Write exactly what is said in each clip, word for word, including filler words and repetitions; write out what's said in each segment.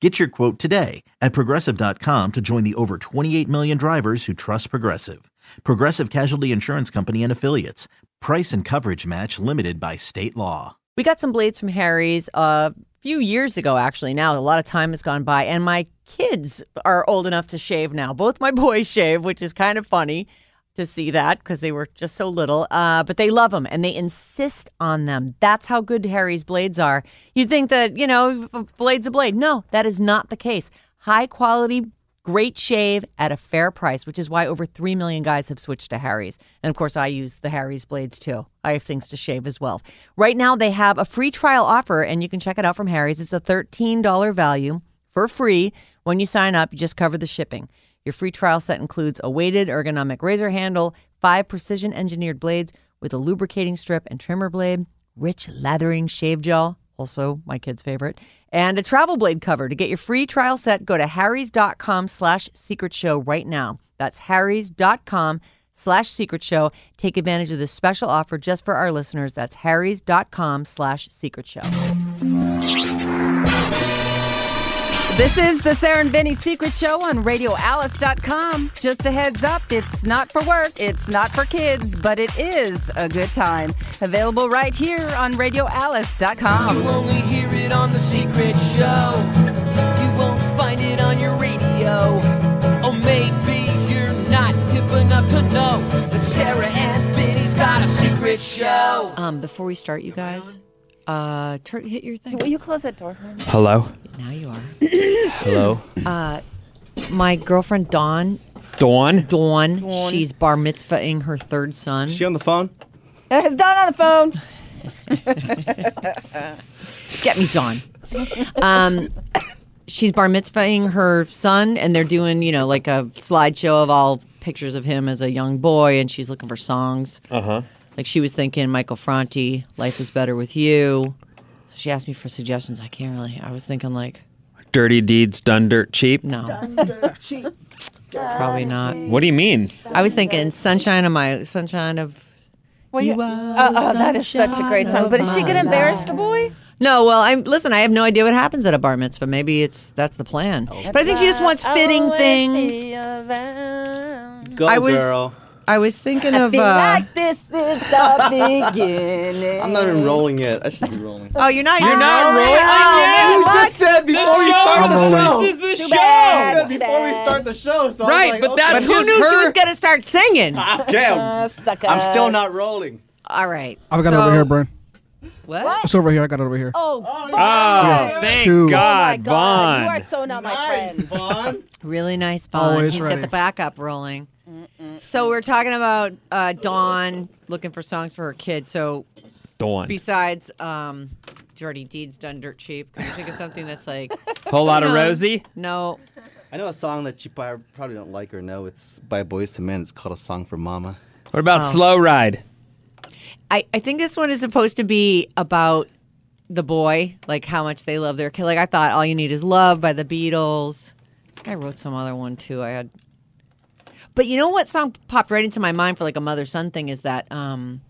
Get your quote today at Progressive dot com to join the over twenty-eight million drivers who trust Progressive. Progressive Casualty Insurance Company and Affiliates. Price and coverage match limited by state law. We got some blades from Harry's a few years ago, actually. Now a lot of time has gone by, and my kids are old enough to shave now. Both my boys shave, which is kind of funny to see that because they were just so little. Uh, but they love them and they insist on them. That's how good Harry's blades are. You'd think that, you know, a blade's a blade. No, that is not the case. High quality, great shave at a fair price, which is why over three million guys have switched to Harry's. And of course, I use the Harry's blades too. I have things to shave as well. Right now, they have a free trial offer and you can check it out from Harry's. It's a thirteen dollars value for free. When you sign up, you just cover the shipping. Your free trial set includes a weighted ergonomic razor handle, five precision-engineered blades with a lubricating strip and trimmer blade, rich lathering shave gel, also my kid's favorite, and a travel blade cover. To get your free trial set, go to harrys.com slash secret show right now. That's harrys.com slash secret show. Take advantage of this special offer just for our listeners. That's harrys.com slash secret show. This is the Sarah and Vinny Secret Show on radio alice dot com. Just a heads up, it's not for work, it's not for kids, but it is a good time. Available right here on radio alice dot com. You only hear it on the Secret Show. You won't find it on your radio. Oh, maybe you're not hip enough to know that Sarah and Vinny's got a secret show. Um, before we start, you guys... Uh, tur- hit your thing. Will you close that door? Hello? Now you are. Hello? Uh, my girlfriend Dawn. Dawn? Dawn. Dawn. She's bar mitzvahing her third son. Is she on the phone? Is Dawn on the phone? Get me Dawn. Um, she's bar mitzvahing her son, and they're doing, you know, like a slideshow of all pictures of him as a young boy, and she's looking for songs. Uh-huh. Like, she was thinking Michael Franti, Life is Better With You. So she asked me for suggestions. I can't really. I was thinking, like... Dirty Deeds Done Dirt Cheap? No. Done dirt cheap. Probably not. What do you mean? I was thinking Sunshine of My... Sunshine of... Well, you yeah. Oh, oh that is such a great song. But is she going to embarrass the boy? No, well, I'm listen, I have no idea what happens at a bar mitzvah. Maybe it's that's the plan. Oh. But I think she just wants fitting things. Go, I was, girl. I was thinking of... I feel uh, like this is the beginning. I'm not even rolling yet. I should be rolling. Oh, you're not You're not rolling, rolling yet? You what? Just said before the we start the show. This is the Too show. Bad. You said before we start the show. So right, like, but okay. That's who knew her... she was going to start singing. Damn. Oh, I'm still not rolling. All right. I've got so... it over here, Brian. What? what? It's over here. I got it over here. Oh, oh, yeah. oh thank Shoot. God, oh Vaughn. You are so not nice, my friend. Nice, Vaughn. Really nice, Vaughn. Always He's ready. Got the backup rolling. Mm-mm. So we're talking about uh, Dawn looking for songs for her kid. So Dawn. Besides um, Dirty Deeds Done Dirt Cheap, can you think of something that's like... Whole Lot of Rosie? No. I know a song that you probably don't like or know. It's by Boyz two Men. It's called A Song for Mama. What about oh. Slow Ride? I, I think this one is supposed to be about the boy, like how much they love their kid. Like I thought All You Need Is Love by the Beatles. I wrote some other one too. I had... But you know what song popped right into my mind for like a mother-son thing is that um,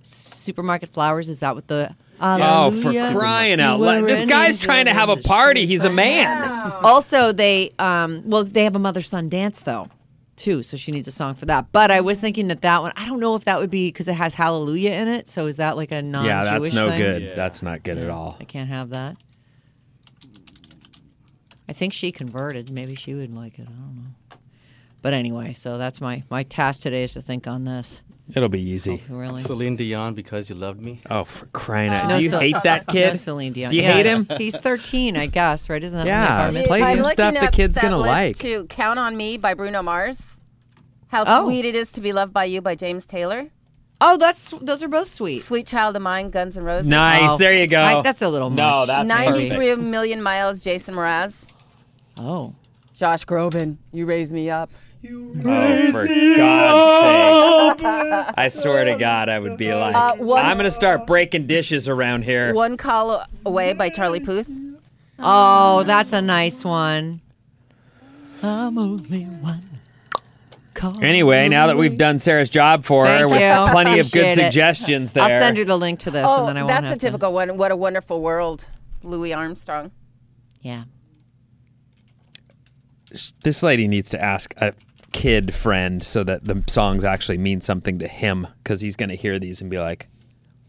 Supermarket Flowers, is that what the... Oh, for crying out loud. This guy's trying to have a party. He's a man. Also, they, um, well, they have a mother-son dance though, too, so she needs a song for that. But I was thinking that that one, I don't know if that would be, because it has Hallelujah in it, so is that like a non-Jewish Yeah, that's no thing? good. Yeah. That's not good yeah, at all. I can't have that. I think she converted. Maybe she would like it. I don't know. But anyway, so that's my, my task today is to think on this. It'll be easy. Oh, really? Celine Dion, Because You Loved Me. Oh, for crying out. No, Do you so, hate that kid? No, Celine Dion. Do you yeah. hate him? He's thirteen, I guess, right? Isn't that yeah. the Yeah, play some I'm stuff the kid's going to like. To Count on Me by Bruno Mars. How oh. Sweet It Is to Be Loved by You by James Taylor. Oh, that's those are both sweet. Sweet Child of Mine, Guns N' Roses. Nice, oh. there you go. I, that's a little no, much. That's ninety-three Million Miles, Jason Mraz. Oh. Josh Groban, You Raise Me Up. You oh, for God's sakes. I swear to God, I would be like, uh, one, I'm going to start breaking dishes around here. One Call Away by Charlie Puth. Oh, that's a nice one. I'm only one call Anyway, away. Now that we've done Sarah's job for Thank her with you. Plenty of good it. Suggestions there. I'll send you the link to this, oh, and then I won't have to. That's a typical one. What a Wonderful World, Louis Armstrong. Yeah. This lady needs to ask a kid friend so that the songs actually mean something to him, because he's going to hear these and be like,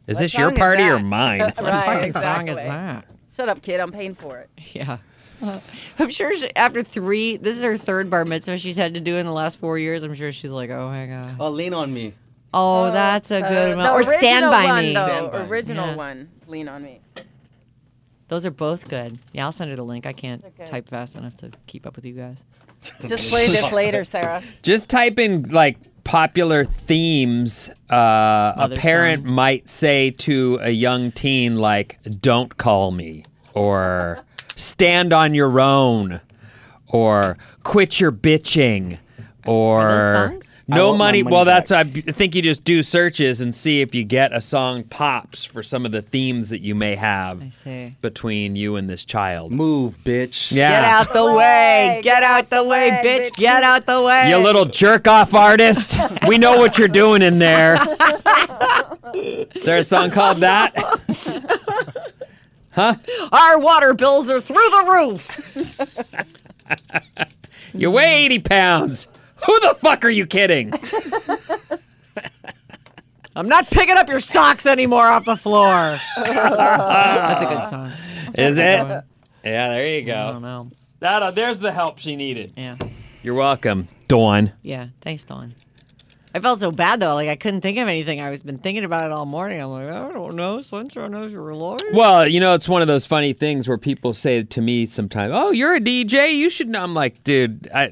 is what this your party or mine? What right, fucking exactly. song is that? Shut up, kid. I'm paying for it. Yeah. Uh, I'm sure she, after three, this is her third bar mitzvah she's had to do in the last four years. I'm sure she's like, oh, my God. Oh, Lean on Me. Oh, uh, that's a good uh, one. Or Stand By one, Me. Though, Stand by. Original yeah. one, Lean on Me. Those are both good. Yeah, I'll send her the link. I can't okay. type fast enough to keep up with you guys. Just play this later, Sarah. Just type in, like, popular themes uh, a parent son. might say to a young teen, like, don't call me, or stand on your own, or quit your bitching, or are those songs? no money. money. Well, back. that's I think you just do searches and see if you get a song pops for some of the themes that you may have I see. between you and this child. Move, bitch. Yeah. Get out the way. Get out the way, bitch. Get out the way. You little jerk off artist. We know what you're doing in there. Is there a song called that? Huh? Our water bills are through the roof. You weigh eighty pounds. Who the fuck are you kidding? I'm not picking up your socks anymore off the floor. That's a good song. Is it? Yeah, there you go. I don't know. That, uh, there's the help she needed. Yeah. You're welcome, Dawn. Yeah, thanks, Dawn. I felt so bad, though. Like, I couldn't think of anything. I was been thinking about it all morning. I'm like, I don't know. Sunshine knows you're a lawyer. Well, you know, it's one of those funny things where people say to me sometimes, oh, you're a D J. You should know. I'm like, dude, I,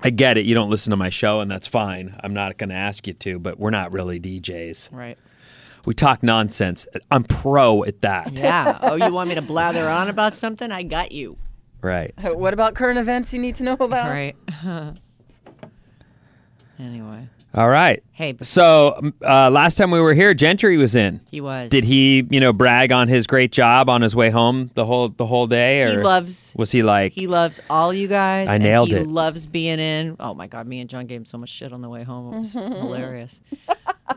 I get it. You don't listen to my show, and that's fine. I'm not going to ask you to, but we're not really D Js. Right. We talk nonsense. I'm pro at that. Yeah. Oh, you want me to blather on about something? I got you. Right. What about current events you need to know about? Right. Anyway. All right. Hey. So uh, last time we were here, Gentry was in. He was. Did he, you know, brag on his great job on his way home the whole the whole day? Or he loves. Was he like? He loves all you guys. I nailed and he it. He loves being in. Oh my God, me and John gave him so much shit on the way home. It was hilarious.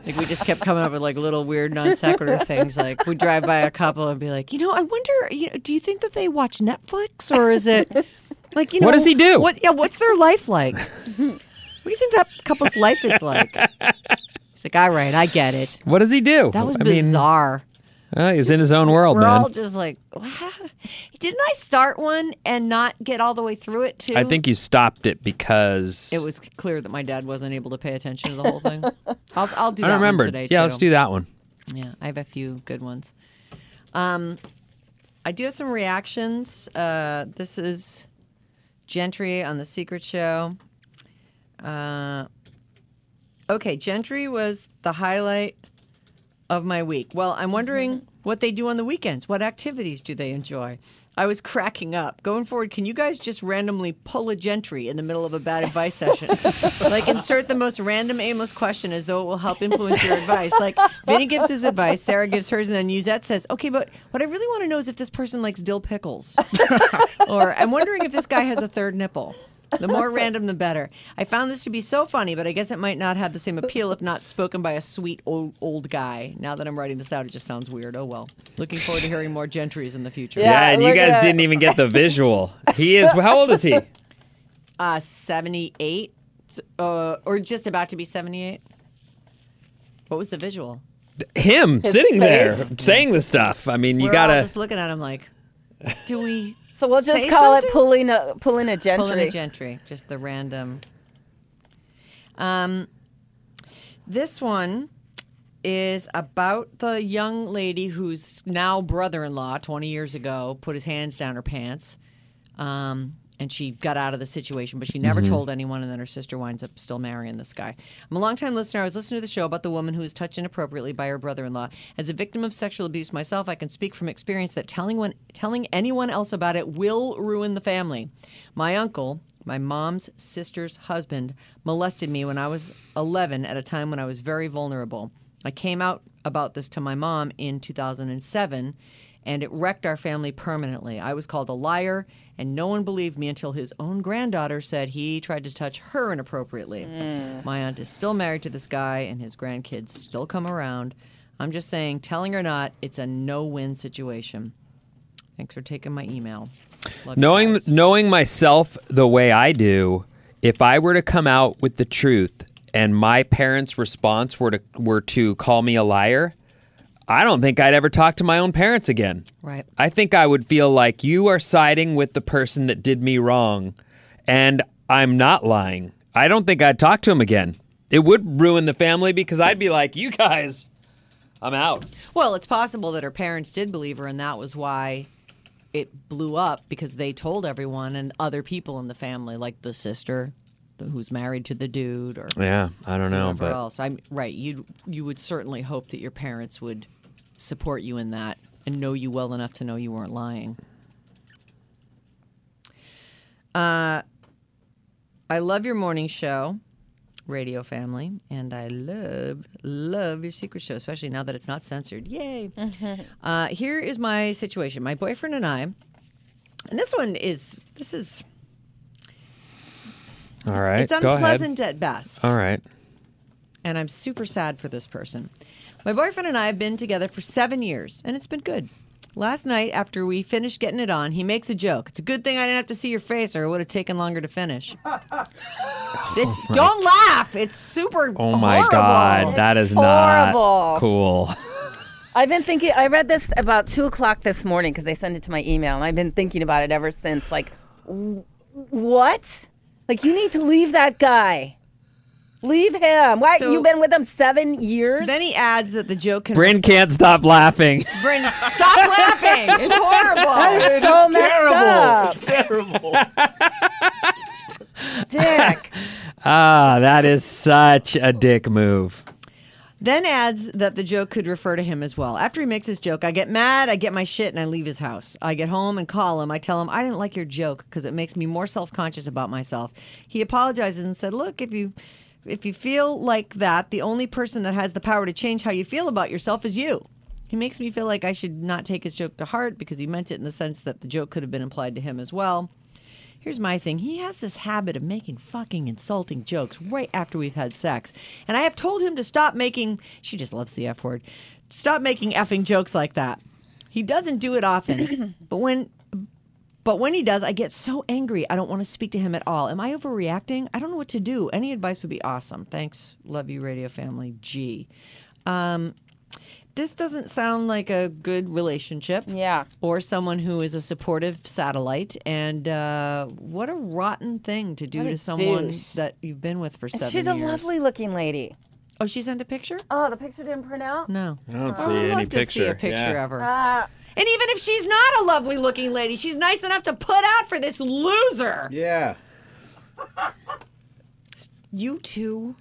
Like we just kept coming up with like little weird non sequitur things. Like we drive by a couple and be like, you know, I wonder, you know, do you think that they watch Netflix or is it like you know? What does he do? What yeah? What's their life like? What do you think that couple's life is like? He's like, all right, I get it. What does he do? That was I bizarre. Mean, uh, he's just, in his own world, we're man. We're all just like, what? Didn't I start one and not get all the way through it, too? I think you stopped it because... It was clear that my dad wasn't able to pay attention to the whole thing. I'll, I'll do I that remembered. one today, yeah, too. Let's do that one. Yeah, I have a few good ones. Um, I do have some reactions. Uh, this is Gentry on The Secret Show. Uh, okay, Gentry was the highlight of my week. Well, I'm wondering what they do on the weekends. What activities do they enjoy? I was cracking up. Going forward, can you guys just randomly pull a Gentry in the middle of a bad advice session? Like, insert the most random, aimless question as though it will help influence your advice. Like, Vinny gives his advice, Sarah gives hers, and then Musette says, okay, but what I really want to know is if this person likes dill pickles. Or, I'm wondering if this guy has a third nipple. The more random, the better. I found this to be so funny, but I guess it might not have the same appeal if not spoken by a sweet old old guy. Now that I'm writing this out, it just sounds weird. Oh, well. Looking forward to hearing more Gentries in the future. Yeah, yeah and you guys gonna... didn't even get the visual. He is, how old is he? Uh, seventy-eight, uh, or just about to be seventy-eight. What was the visual? Him His sitting face. there, saying the stuff. I mean, We're you gotta... all just looking at him like, do we... So we'll just Say call something? it pulling a, pulling a Gentry. Pulling a Gentry, just the random. Um, this one is about the young lady whose now brother-in-law, twenty years ago, put his hands down her pants. Um, and she got out of the situation, but she never mm-hmm. told anyone, and then her sister winds up still marrying this guy. I'm a longtime listener. I was listening to the show about the woman who was touched inappropriately by her brother-in-law. As a victim of sexual abuse myself, I can speak from experience that telling one, telling anyone else about it will ruin the family. My uncle, my mom's sister's husband, molested me when I was eleven at a time when I was very vulnerable. I came out about this to my mom in two thousand seven, and it wrecked our family permanently. I was called a liar, and no one believed me until his own granddaughter said he tried to touch her inappropriately. Mm. My aunt is still married to this guy, and his grandkids still come around. I'm just saying, telling or not, it's a no-win situation. Thanks for taking my email. Love knowing knowing myself the way I do, if I were to come out with the truth and my parents' response were to were to call me a liar, I don't think I'd ever talk to my own parents again. Right. I think I would feel like you are siding with the person that did me wrong, and I'm not lying. I don't think I'd talk to him again. It would ruin the family because I'd be like, you guys, I'm out. Well, it's possible that her parents did believe her, and that was why it blew up, because they told everyone and other people in the family, like the sister who's married to the dude, or yeah, I don't know, but else. I'm right. You you would certainly hope that your parents would support you in that and know you well enough to know you weren't lying. Uh, I love your morning show, Radio Family, and I love love your secret show, especially now that it's not censored. Yay! uh, here is my situation: my boyfriend and I, and this one is this is. All right. It's unpleasant at best. All right. And I'm super sad for this person. My boyfriend and I have been together for seven years, and it's been good. Last night, after we finished getting it on, he makes a joke. It's a good thing I didn't have to see your face, or it would have taken longer to finish. It's, don't laugh. It's super Oh, my horrible. God. That is horrible. Not cool. I've been thinking. I read this about two o'clock this morning because they sent it to my email, and I've been thinking about it ever since. Like, what? Like, you need to leave that guy. Leave him. Why? So, you've been with him seven years? Then he adds that the joke can... Brynn can't stop laughing. Brynn, stop laughing. It's horrible. That is it so is messed terrible. Up. It's terrible. Dick. Ah, that is such a dick move. Then adds that the joke could refer to him as well. After he makes his joke, I get mad, I get my shit, and I leave his house. I get home and call him. I tell him, I didn't like your joke because it makes me more self-conscious about myself. He apologizes and said, look, if you if you feel like that, the only person that has the power to change how you feel about yourself is you. He makes me feel like I should not take his joke to heart because he meant it in the sense that the joke could have been implied to him as well. Here's my thing. He has this habit of making fucking insulting jokes right after we've had sex. And I have told him to stop making, she just loves the F word, stop making effing jokes like that. He doesn't do it often, but when but when he does, I get so angry I don't want to speak to him at all. Am I overreacting? I don't know what to do. Any advice would be awesome. Thanks. Love you, Radio Family. G. Um... This doesn't sound like a good relationship. Yeah. Or someone who is a supportive satellite. And uh, what a rotten thing to do to someone douche. That you've been with for seven she's years. She's a lovely looking lady. Oh, she sent a picture? Oh, the picture didn't print out? No. I don't see oh, any I'd love picture. To see a picture yeah. of her. Uh, and even if she's not a lovely looking lady, she's nice enough to put out for this loser. Yeah. You two...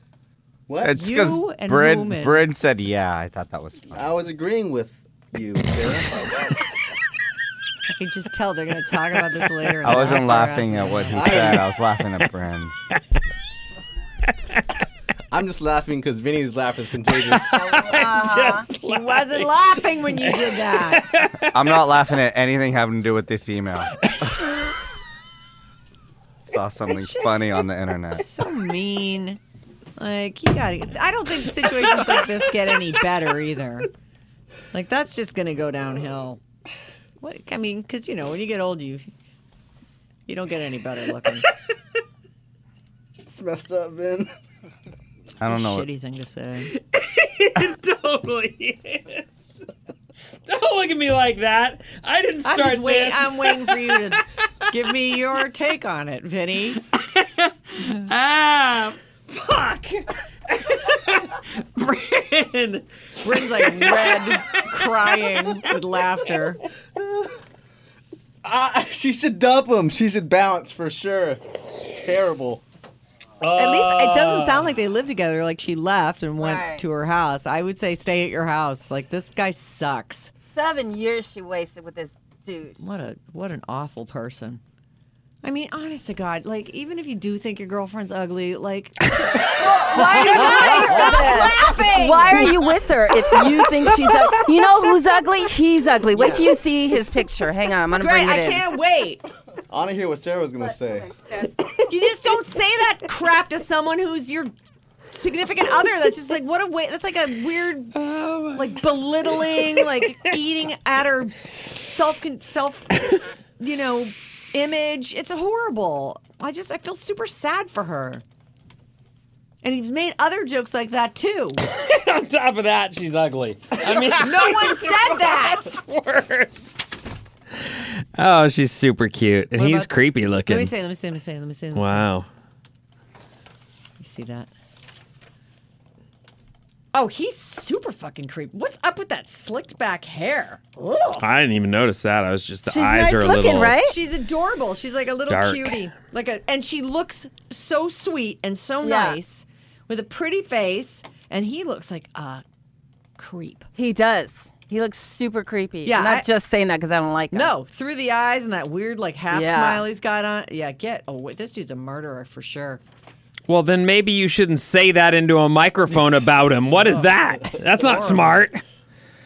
What? It's because Brynn, Brynn said, yeah, I thought that was funny. I was agreeing with you, Sarah. I can just tell they're going to talk about this later. I wasn't laughing at what he said. I was laughing at Brynn. I'm just laughing because Vinny's laugh is contagious. Uh, he wasn't laughing when you did that. I'm not laughing at anything having to do with this email. Saw something funny on the internet. So mean. Like, you gotta, I don't think situations like this get any better either. Like, that's just going to go downhill. What I mean, because, you know, when you get old, you you don't get any better looking. It's messed up, Ben. It's I don't a know. Shitty what... thing to say. It totally is. Don't look at me like that. I didn't start I'm just wait, this. I'm waiting for you to give me your take on it, Vinny. Ah. Fuck! Brynn! Bryn's like red, crying with laughter. Uh, she should dub them. She should bounce for sure. Terrible. Uh, at least it doesn't sound like they live together. Like she left and went right. to her house. I would say stay at your house. Like this guy sucks. Seven years she wasted with this dude. What a what an awful person. I mean, honest to God, like even if you do think your girlfriend's ugly, like why are you guys stop laughing? Why are you with her if you think she's ugly? You know who's ugly? He's ugly. Wait till you see his picture. Hang on, I'm gonna Great, bring it in. I can't wait. I want to hear what Sarah was gonna but, say. You just don't say that crap to someone who's your significant other. That's just like what a way. That's like a weird, um, like belittling, like eating at her self self, you know, image. It's horrible. I just I feel super sad for her. And he's made other jokes like that too. On top of that, she's ugly. I mean, no one said that. That's worse. Oh, she's super cute, and what he's creepy looking. Let me see. Let me see. Let me see. Let me see. Let me wow. You see that? Oh, he's super fucking creepy. What's up with that slicked back hair? Ugh. I didn't even notice that. I was just the She's eyes nice are a looking, little. Right? She's adorable. She's like a little dark. Cutie, like a, and she looks so sweet and so yeah. nice, with a pretty face. And he looks like a creep. He does. He looks super creepy. Yeah, I'm not I, just saying that because I don't like him. No, through the eyes and that weird like half yeah. smile he's got on. Yeah, get oh wait, this dude's a murderer for sure. Well, then maybe you shouldn't say that into a microphone about him. What is that? That's not smart.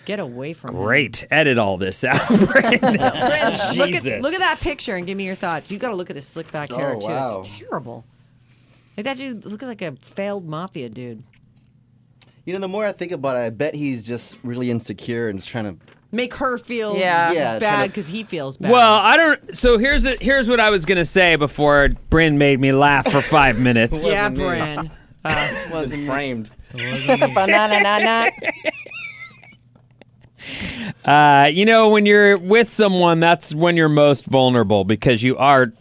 Get away from me. Great. Him. Edit all this out right now. Jesus. Look at, look at that picture and give me your thoughts. You got to look at this slick back oh, hair, too. Wow. It's terrible. Like that dude looks like a failed mafia dude. You know, the more I think about it, I bet he's just really insecure and is trying to... make her feel yeah. Yeah, bad because he feels bad. Well, I don't. So here's a, here's what I was gonna say before Bryn made me laugh for five minutes. Yeah, Bryn. Uh, wasn't framed. Banana. uh, you know, when you're with someone, that's when you're most vulnerable because you are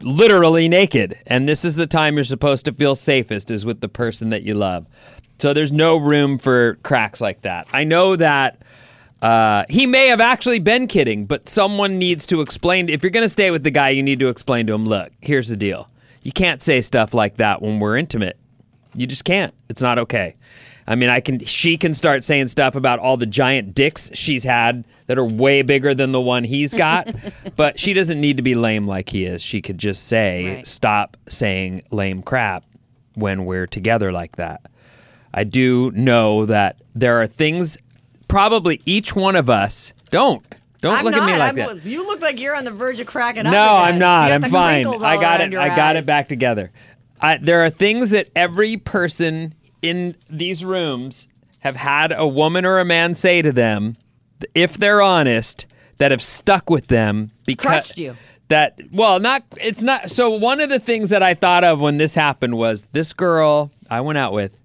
literally naked, and this is the time you're supposed to feel safest is with the person that you love. So there's no room for cracks like that. I know that. Uh, he may have actually been kidding, but someone needs to explain. If you're going to stay with the guy, you need to explain to him, look, here's the deal. You can't say stuff like that when we're intimate. You just can't. It's not okay. I mean, I can. She can start saying stuff about all the giant dicks she's had that are way bigger than the one he's got, but she doesn't need to be lame like he is. She could just say, right. stop saying lame crap when we're together like that. I do know that there are things... probably each one of us don't. Don't I'm look not, at me like I'm, that. You look like you're on the verge of cracking up. No, I'm not. I'm fine. I got it. I eyes. got it back together. I, there are things that every person in these rooms have had a woman or a man say to them, if they're honest, that have stuck with them because crushed you. That well, not it's not. So one of the things that I thought of when this happened was this girl I went out with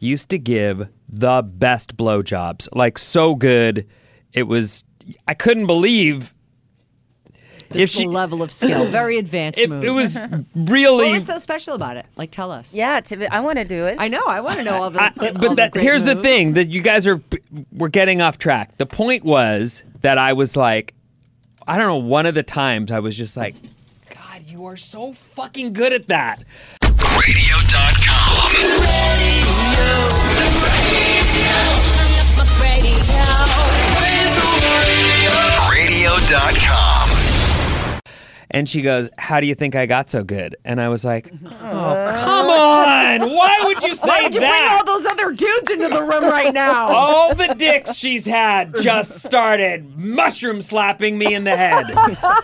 used to give the best blowjobs, like so good, it was. I couldn't believe this if she, level of skill, very advanced. It, move. It was really. What was so special about it? Like, tell us. Yeah, it's, I want to do it. I know. I want to know all the. I, all but all that, the great here's moves. The thing that you guys are we're getting off track. The point was that I was like, I don't know. One of the times I was just like, God, you are so fucking good at that. radio dot com. Radio. radio dot com. And she goes, how do you think I got so good? And I was like, oh, come on. Why would you say that? Why would you that? Bring all those other dudes into the room right now? All the dicks she's had just started mushroom slapping me in the head.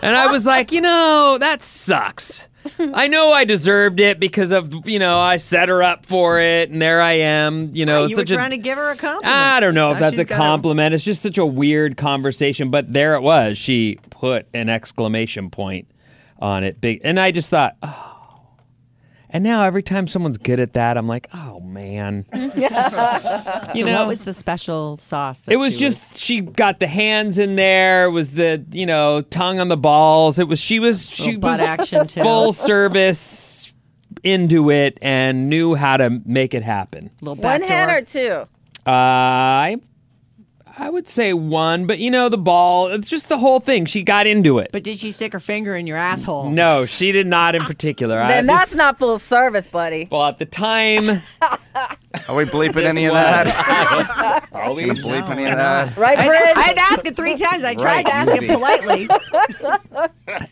And I was like, you know, that sucks. I know I deserved it because of, you know, I set her up for it, and there I am, you know. Well, you such were trying a, to give her a compliment. I don't know if now that's a compliment. Her. It's just such a weird conversation, but there it was. She put an exclamation point on it. Big, and I just thought, oh. And now every time someone's good at that, I'm like, oh, man. Yeah. You so know? What was the special sauce that It was she just, was... she got the hands in there, was the, you know, tongue on the balls. It was, she was, she was action full service into it and knew how to make it happen. Little back One door. Hand or two? Uh, I, I would say one, but you know, the ball, it's just the whole thing. She got into it. But did she stick her finger in your asshole? No, she did not in particular. Then I, that's this, not full service, buddy. Well, at the time... Are we bleeping any of that? Are we going to bleep no, any of that? Right, Brad? I had to ask it three times. I tried right, to ask easy. it politely.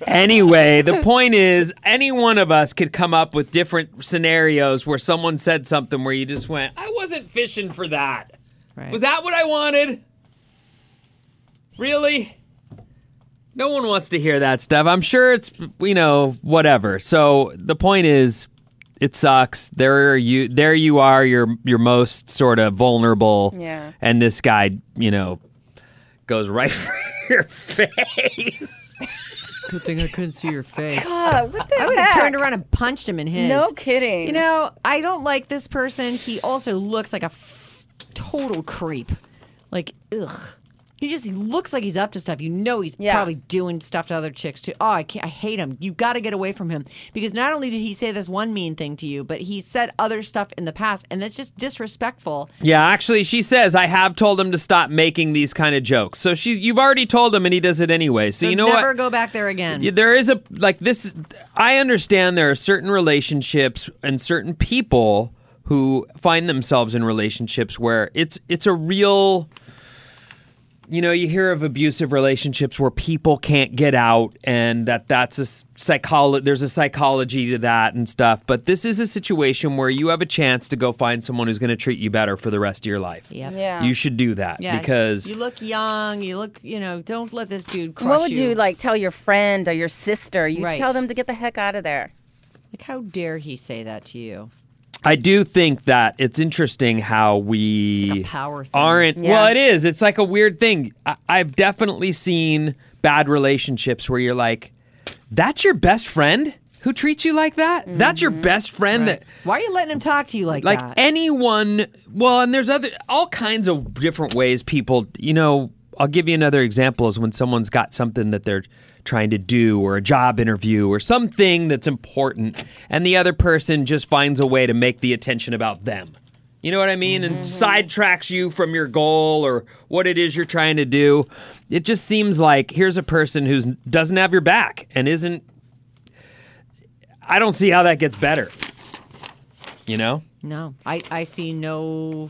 Anyway, the point is, any one of us could come up with different scenarios where someone said something where you just went, I wasn't fishing for that. Right. Was that what I wanted? Really? No one wants to hear that stuff. I'm sure it's, you know, whatever. So the point is, it sucks. There you, there you are. You're, you're most sort of vulnerable. Yeah. And this guy, you know, goes right for your face. Good thing I couldn't see your face. God, what the heck? I would have turned around and punched him in his. No kidding. You know, I don't like this person. He also looks like a f- total creep. Like, ugh. He just he looks like he's up to stuff. You know he's yeah. probably doing stuff to other chicks, too. Oh, I can't, I hate him. You got to get away from him. Because not only did he say this one mean thing to you, but he said other stuff in the past, and that's just disrespectful. Yeah, actually, she says, I have told him to stop making these kind of jokes. So she, you've already told him, and he does it anyway. So, so you know never what? Never go back there again. There is a, like, this, I understand there are certain relationships and certain people who find themselves in relationships where it's it's a real... You know, you hear of abusive relationships where people can't get out, and that that's a psycholo- there's a psychology to that and stuff. But this is a situation where you have a chance to go find someone who's going to treat you better for the rest of your life. Yep. Yeah, you should do that yeah. because you look young. You look, you know, don't let this dude crush you. What would you, you like tell your friend or your sister? You right. tell them to get the heck out of there. Like, how dare he say that to you? I do think that it's interesting how we like a power thing. aren't. Yeah. Well, it is. It's like a weird thing. I, I've definitely seen bad relationships where you're like, that's your best friend who treats you like that? Mm-hmm. That's your best friend right. that. Why are you letting him talk to you like, like that? Like anyone. Well, and there's other all kinds of different ways people, you know, I'll give you another example is when someone's got something that they're trying to do or a job interview or something that's important and the other person just finds a way to make the attention about them. You know what I mean? Mm-hmm. And sidetracks you from your goal or what it is you're trying to do. It just seems like here's a person who doesn't have your back and isn't... I don't see how that gets better. You know? No. I, I see no...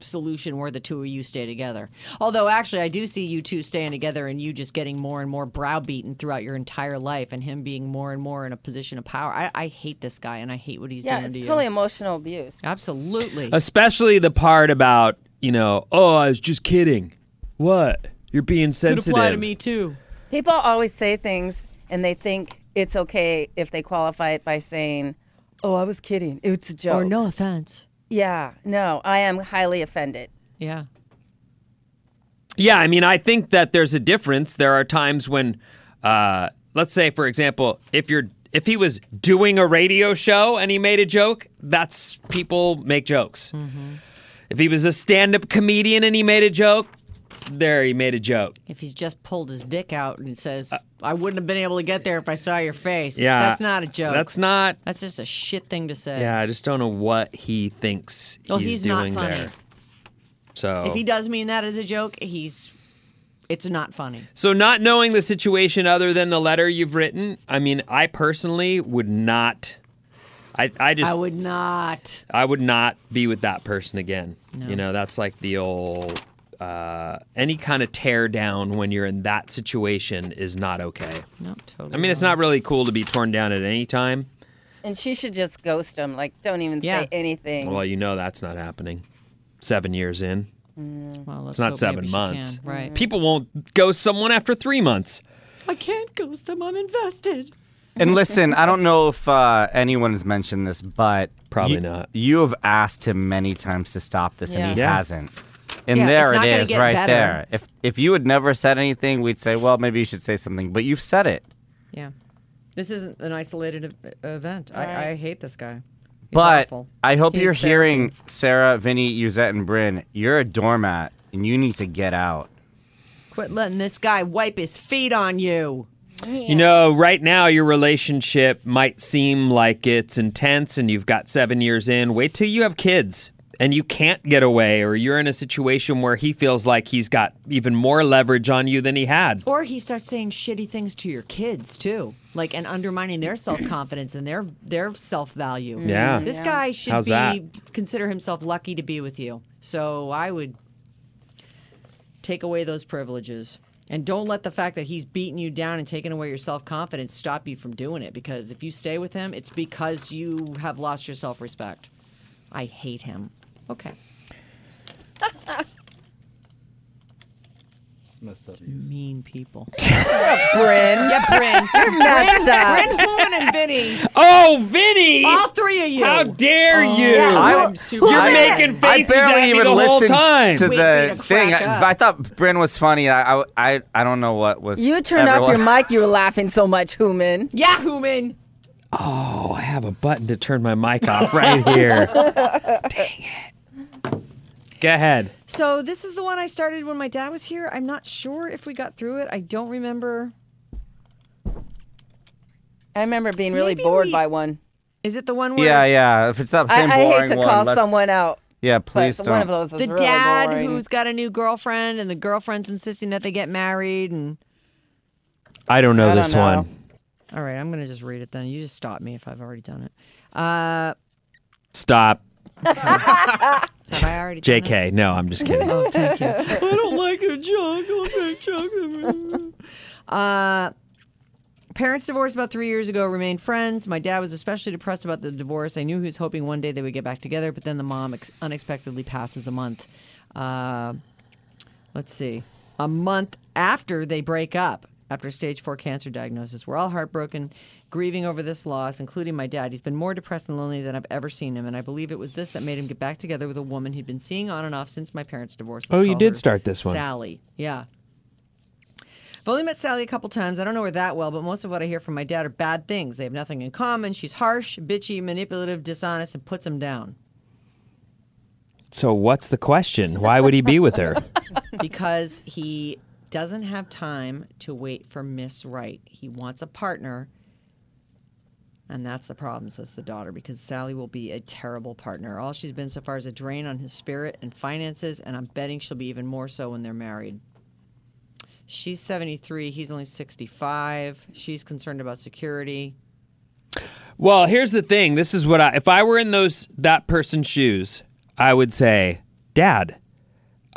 solution where the two of you stay together. Although, actually, I do see you two staying together and you just getting more and more browbeaten throughout your entire life and him being more and more in a position of power. I, I hate this guy and I hate what he's yeah, doing to totally you. Yeah, it's totally emotional abuse. Absolutely. Especially the part about, you know, oh, I was just kidding. What? You're being sensitive. Could apply to me, too. People always say things and they think it's okay if they qualify it by saying, oh, I was kidding. It's a joke. Or no offense. Yeah, no, I am highly offended. Yeah. Yeah, I mean, I think that there's a difference. There are times when, uh, let's say, for example, if you're if he was doing a radio show and he made a joke, that's people make jokes. Mm-hmm. If he was a stand-up comedian and he made a joke, there he made a joke. If he's just pulled his dick out and says, uh, I wouldn't have been able to get there if I saw your face. Yeah. That's not a joke. That's not. That's just a shit thing to say. Yeah, I just don't know what he thinks well, he's, he's doing not funny. there. So if he does mean that as a joke, he's it's not funny. So not knowing the situation other than the letter you've written, I mean, I personally would not I, I just I would not I would not be with that person again. No. You know, that's like the old Uh, any kind of tear down when you're in that situation is not okay. No, totally. I mean, it's not really cool to be torn down at any time. And she should just ghost him. Like, don't even yeah. say anything. Well, you know that's not happening. Seven years in. Mm. Well, let's it's not seven months. Right. People won't ghost someone after three months. I can't ghost him. I'm invested. And listen, I don't know if uh, anyone has mentioned this, but... Probably you, not. You have asked him many times to stop this, yeah. and he yeah. hasn't. And yeah, there it is right better. there. If if you had never said anything, we'd say, well, maybe you should say something. But you've said it. Yeah. This isn't an isolated event. Right. I, I hate this guy. He's but awful. I hope He's you're there. hearing, Sarah, Vinny, Yuzette, and Bryn, you're a doormat, and you need to get out. Quit letting this guy wipe his feet on you. Yeah. You know, right now your relationship might seem like it's intense, and you've got seven years in. Wait till you have kids. and you can't get away, or you're in a situation where he feels like he's got even more leverage on you than he had. Or he starts saying shitty things to your kids, too, like, and undermining their self-confidence and their their self-value. Yeah. This yeah. guy should How's be that? consider himself lucky to be with you. So I would take away those privileges. And don't let the fact that he's beating you down and taking away your self-confidence stop you from doing it, because if you stay with him, it's because you have lost your self-respect. I hate him. Okay. It's messed up. Mean people. yeah, Bryn. Yeah, Bryn. You're messed up. Bryn, Hooman, and Vinny. Oh, Vinny! All three of you. How dare oh, you? Yeah, I'm, I'm super. You're I, making faces I barely at even me the listened whole time. to Wait, the thing. I, I thought Bryn was funny. I, I, I, I don't know what was. You turned off your mic. You were laughing so much, Hooman. Yeah, Hooman. Oh, I have a button to turn my mic off right here. Dang it. Go ahead. So this is the one I started when my dad was here. I'm not sure if we got through it. I don't remember. I remember being really Maybe bored we... by one. Is it the one where... Yeah, yeah. If it's that same I, boring one. I hate to one, call let's... someone out. Yeah, please don't. One of those the really dad boring. who's got a new girlfriend, and the girlfriend's insisting that they get married. and. I don't know I this don't know. one. All right, I'm going to just read it then. You just stop me if I've already done it. Uh, Stop. Okay. Have I already done J K, that? no, I'm just kidding. Oh, thank you. I don't like a junk. I'll take chocolate. Uh, parents divorced about three years ago, remained friends. My dad was especially depressed about the divorce. I knew he was hoping one day they would get back together, but then the mom ex unexpectedly passes a month. Uh, let's see. A month after they break up. After stage four cancer diagnosis. We're all heartbroken, grieving over this loss, including my dad. He's been more depressed and lonely than I've ever seen him, and I believe it was this that made him get back together with a woman he'd been seeing on and off since my parents' divorce. Let's oh, you did start this one. Sally. Yeah. I've only met Sally a couple times. I don't know her that well, but most of what I hear from my dad are bad things. They have nothing in common. She's harsh, bitchy, manipulative, dishonest, and puts him down. So what's the question? Why would he be with her? Because he... doesn't have time to wait for Miss Right. He wants a partner, and that's the problem, says the daughter, because Sally will be a terrible partner. All she's been so far is a drain on his spirit and finances, and I'm betting she'll be even more so when they're married. She's seventy-three. He's only sixty-five. She's concerned about security. Well, here's the thing. This is what I... If I were in those that person's shoes, I would say, Dad...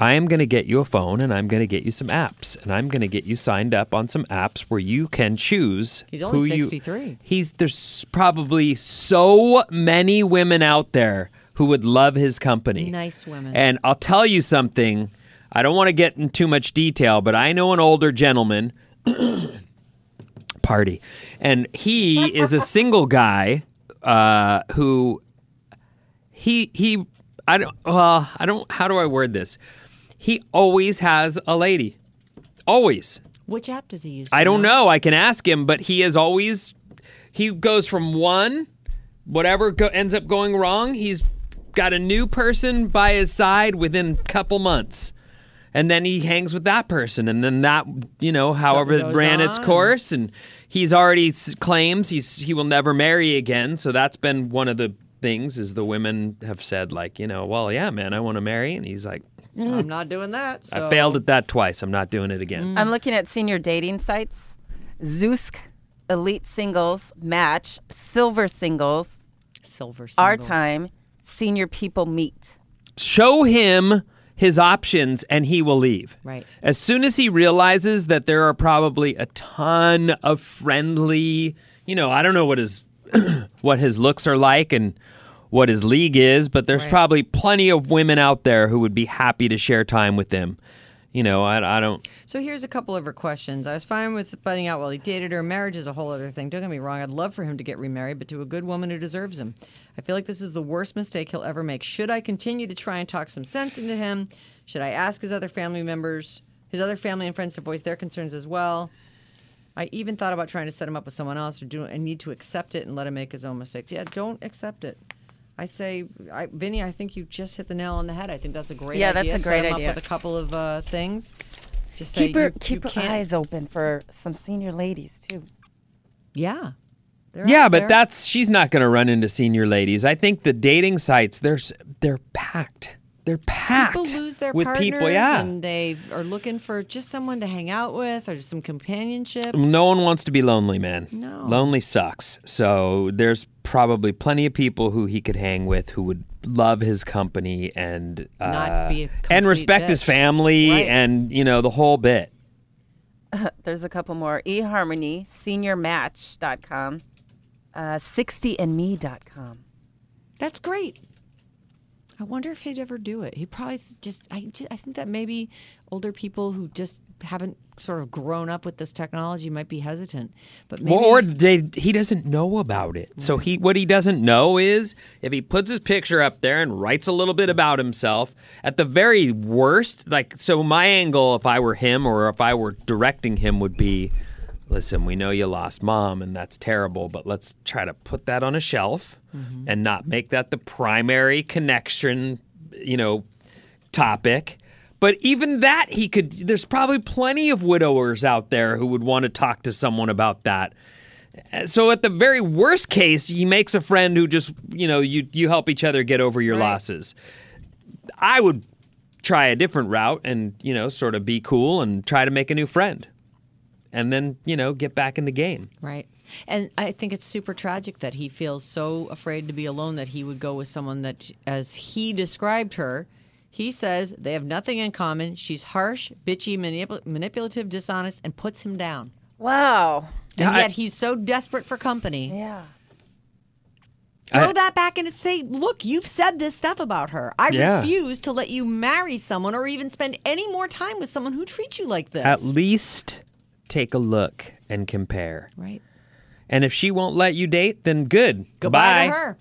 I am going to get you a phone, and I'm going to get you some apps, and I'm going to get you signed up on some apps where you can choose. He's only sixty-three. You, he's there's probably so many women out there who would love his company. Nice women. And I'll tell you something. I don't want to get into too much detail, but I know an older gentleman, party, and he is a single guy uh, who he he I don't uh, I don't how do I word this. He always has a lady. Always. Which app does he use? I don't know. I can ask him, but he is always... He goes from one, whatever go, ends up going wrong, he's got a new person by his side within a couple months. And then he hangs with that person. And then that, you know, however it ran its course. And he's already claims he's he will never marry again. So that's been one of the things is the women have said, like, you know, well, yeah, man, I want to marry. And he's like... I'm not doing that. So. I failed at that twice. I'm not doing it again. I'm looking at senior dating sites. Zoosk, Elite Singles, Match, Silver Singles. Silver Singles. Our Time, Senior People Meet. Show him his options and he will leave. Right. As soon as he realizes that there are probably a ton of friendly, you know, I don't know what his, what his looks are like and what his league is, but there's right. probably plenty of women out there who would be happy to share time with him. You know, I, I don't... So here's a couple of her questions. I was fine with finding out while he dated her. Marriage is a whole other thing. Don't get me wrong. I'd love for him to get remarried, but to a good woman who deserves him. I feel like this is the worst mistake he'll ever make. Should I continue to try and talk some sense into him? Should I ask his other family members, his other family and friends to voice their concerns as well? I even thought about trying to set him up with someone else or do, I need to accept it and let him make his own mistakes. Yeah, don't accept it. I say, I, Vinny, I think you just hit the nail on the head. I think that's a great yeah, idea. Yeah, that's a great Set him idea. Up with a couple of uh, things. Just say keep her, you, keep you her eyes open for some senior ladies too. Yeah, They're yeah, but there. that's she's not going to run into senior ladies. I think the dating sites, they're they're packed. They're packed. People lose their with partners, people, yeah. and they are looking for just someone to hang out with or some companionship. No one wants to be lonely, man. No, lonely sucks. So there's probably plenty of people who he could hang with who would love his company and uh, not be a complete and respect bitch. his family right. and you know the whole bit. Uh, there's a couple more. eHarmony, Senior Match dot com, uh, sixty and me dot com. That's great. I wonder if he'd ever do it. He probably just I, just, I think that maybe older people who just haven't sort of grown up with this technology might be hesitant. But maybe well, or they, he doesn't know about it. Mm-hmm. So he, what he doesn't know is if he puts his picture up there and writes a little bit about himself, at the very worst, like, so my angle, if I were him or if I were directing him, would be, listen, we know you lost mom and that's terrible, but let's try to put that on a shelf mm-hmm. and not make that the primary connection, you know, topic. But even that, he could, there's probably plenty of widowers out there who would want to talk to someone about that. So at the very worst case, he makes a friend who just, you know, you, you help each other get over your right. losses. I would try a different route and, you know, sort of be cool and try to make a new friend. And then, you know, get back in the game. Right. And I think it's super tragic that he feels so afraid to be alone that he would go with someone that, as he described her, he says they have nothing in common. She's harsh, bitchy, manip- manipulative, dishonest, and puts him down. Wow. And yet he's so desperate for company. Yeah. Throw I, that back and say, look, you've said this stuff about her. I yeah. refuse to let you marry someone or even spend any more time with someone who treats you like this. At least take a look and compare. Right. And if she won't let you date, then good. Goodbye. Goodbye to her.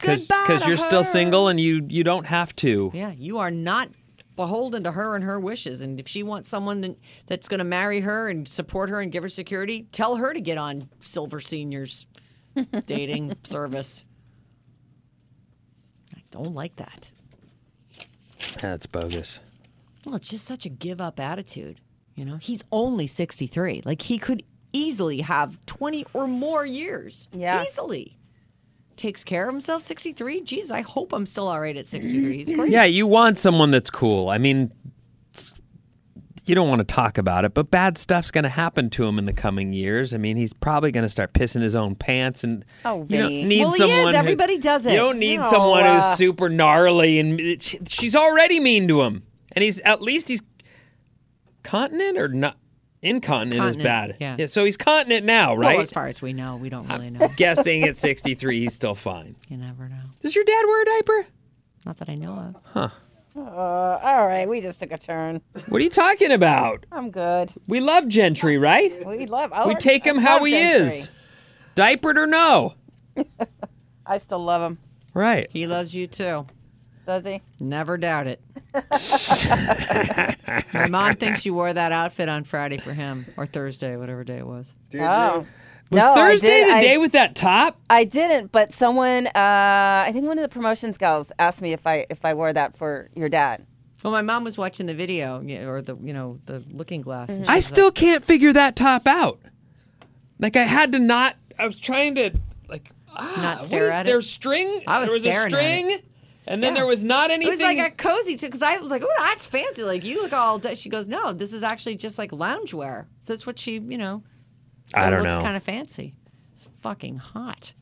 Cause, Goodbye Because you're her. still single and you, you don't have to. Yeah, you are not beholden to her and her wishes. And if she wants someone that's going to marry her and support her and give her security, tell her to get on Silver Seniors dating service. I don't like that. That's bogus. Well, it's just such a give-up attitude. You know, he's only sixty-three. Like, he could easily have twenty or more years. Yeah. Easily. Takes care of himself, sixty-three. Geez, I hope I'm still all right at sixty-three. He's great. Yeah, you want someone that's cool. I mean, you don't want to talk about it, but bad stuff's going to happen to him in the coming years. I mean, he's probably going to start pissing his own pants. And oh, you don't need well, someone he is. Everybody who, does it. You don't need no, someone uh... who's super gnarly. And she, she's already mean to him. And he's at least he's continent or not? Incontinent continent, is bad. Yeah. yeah. So he's continent now, right? Well, as far as we know, we don't really know. I'm guessing at sixty-three, he's still fine. You never know. Does your dad wear a diaper? Not that I know of. Huh. Uh, all right, we just took a turn. What are you talking about? I'm good. We love Gentry, right? We love. Our, we take him I how he Gentry. is, diapered or no. I still love him. Right. He loves you too. Does he? Never doubt it. My mom thinks you wore that outfit on Friday for him, or Thursday, whatever day it was. Did oh. you? Was no, Thursday the I, day with that top? I didn't, but someone, uh, I think one of the promotions gals asked me if I if I wore that for your dad. Well, my mom was watching the video, or the you know the Looking Glass. Mm-hmm. I still like, can't figure that top out. Like I had to not. I was trying to like not stare is, at it. There's string. I was there was staring a string. At it. And then yeah. there was not anything. It was like a cozy, too, because I was like, oh, that's fancy. Like, you look all day. She goes, no, this is actually just like loungewear. So that's what she, you know, I don't looks kind of fancy. It's fucking hot.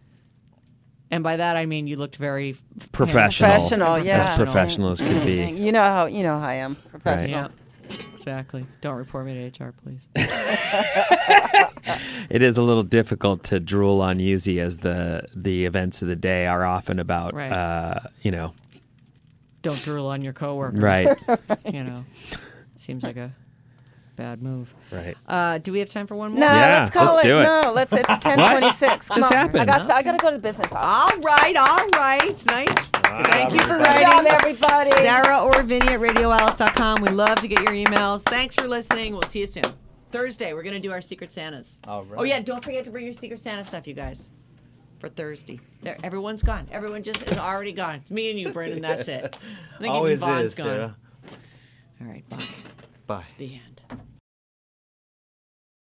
And by that, I mean you looked very professional. Professional, yeah. As professional as could be. You know how, you know how I am. Professional. Right. Yeah. Exactly. Don't report me to H R, please. It is a little difficult to drool on Yuzi as the the events of the day are often about, right. uh, you know. Don't drool on your coworkers. Right. You know, seems like a bad move. Right. Uh, do we have time for one more? No, yeah, let's call let's it. Do it. No, let's. It's ten twenty-six. Just on. happened. I got. I got to go to the business office. All right. All right. Nice. Wow. Thank you for writing. Good job, everybody. Sarah or Vinny at radio alice dot com. We love to get your emails. Thanks for listening. We'll see you soon. Thursday, we're going to do our Secret Santas. All right. Oh, yeah, don't forget to bring your Secret Santa stuff, you guys, for Thursday. There, everyone's gone. Everyone just is already gone. It's me and you, Brandon. That's it. I think Always even Vaughn's is, gone. Sarah. All right, bye. Bye. The end.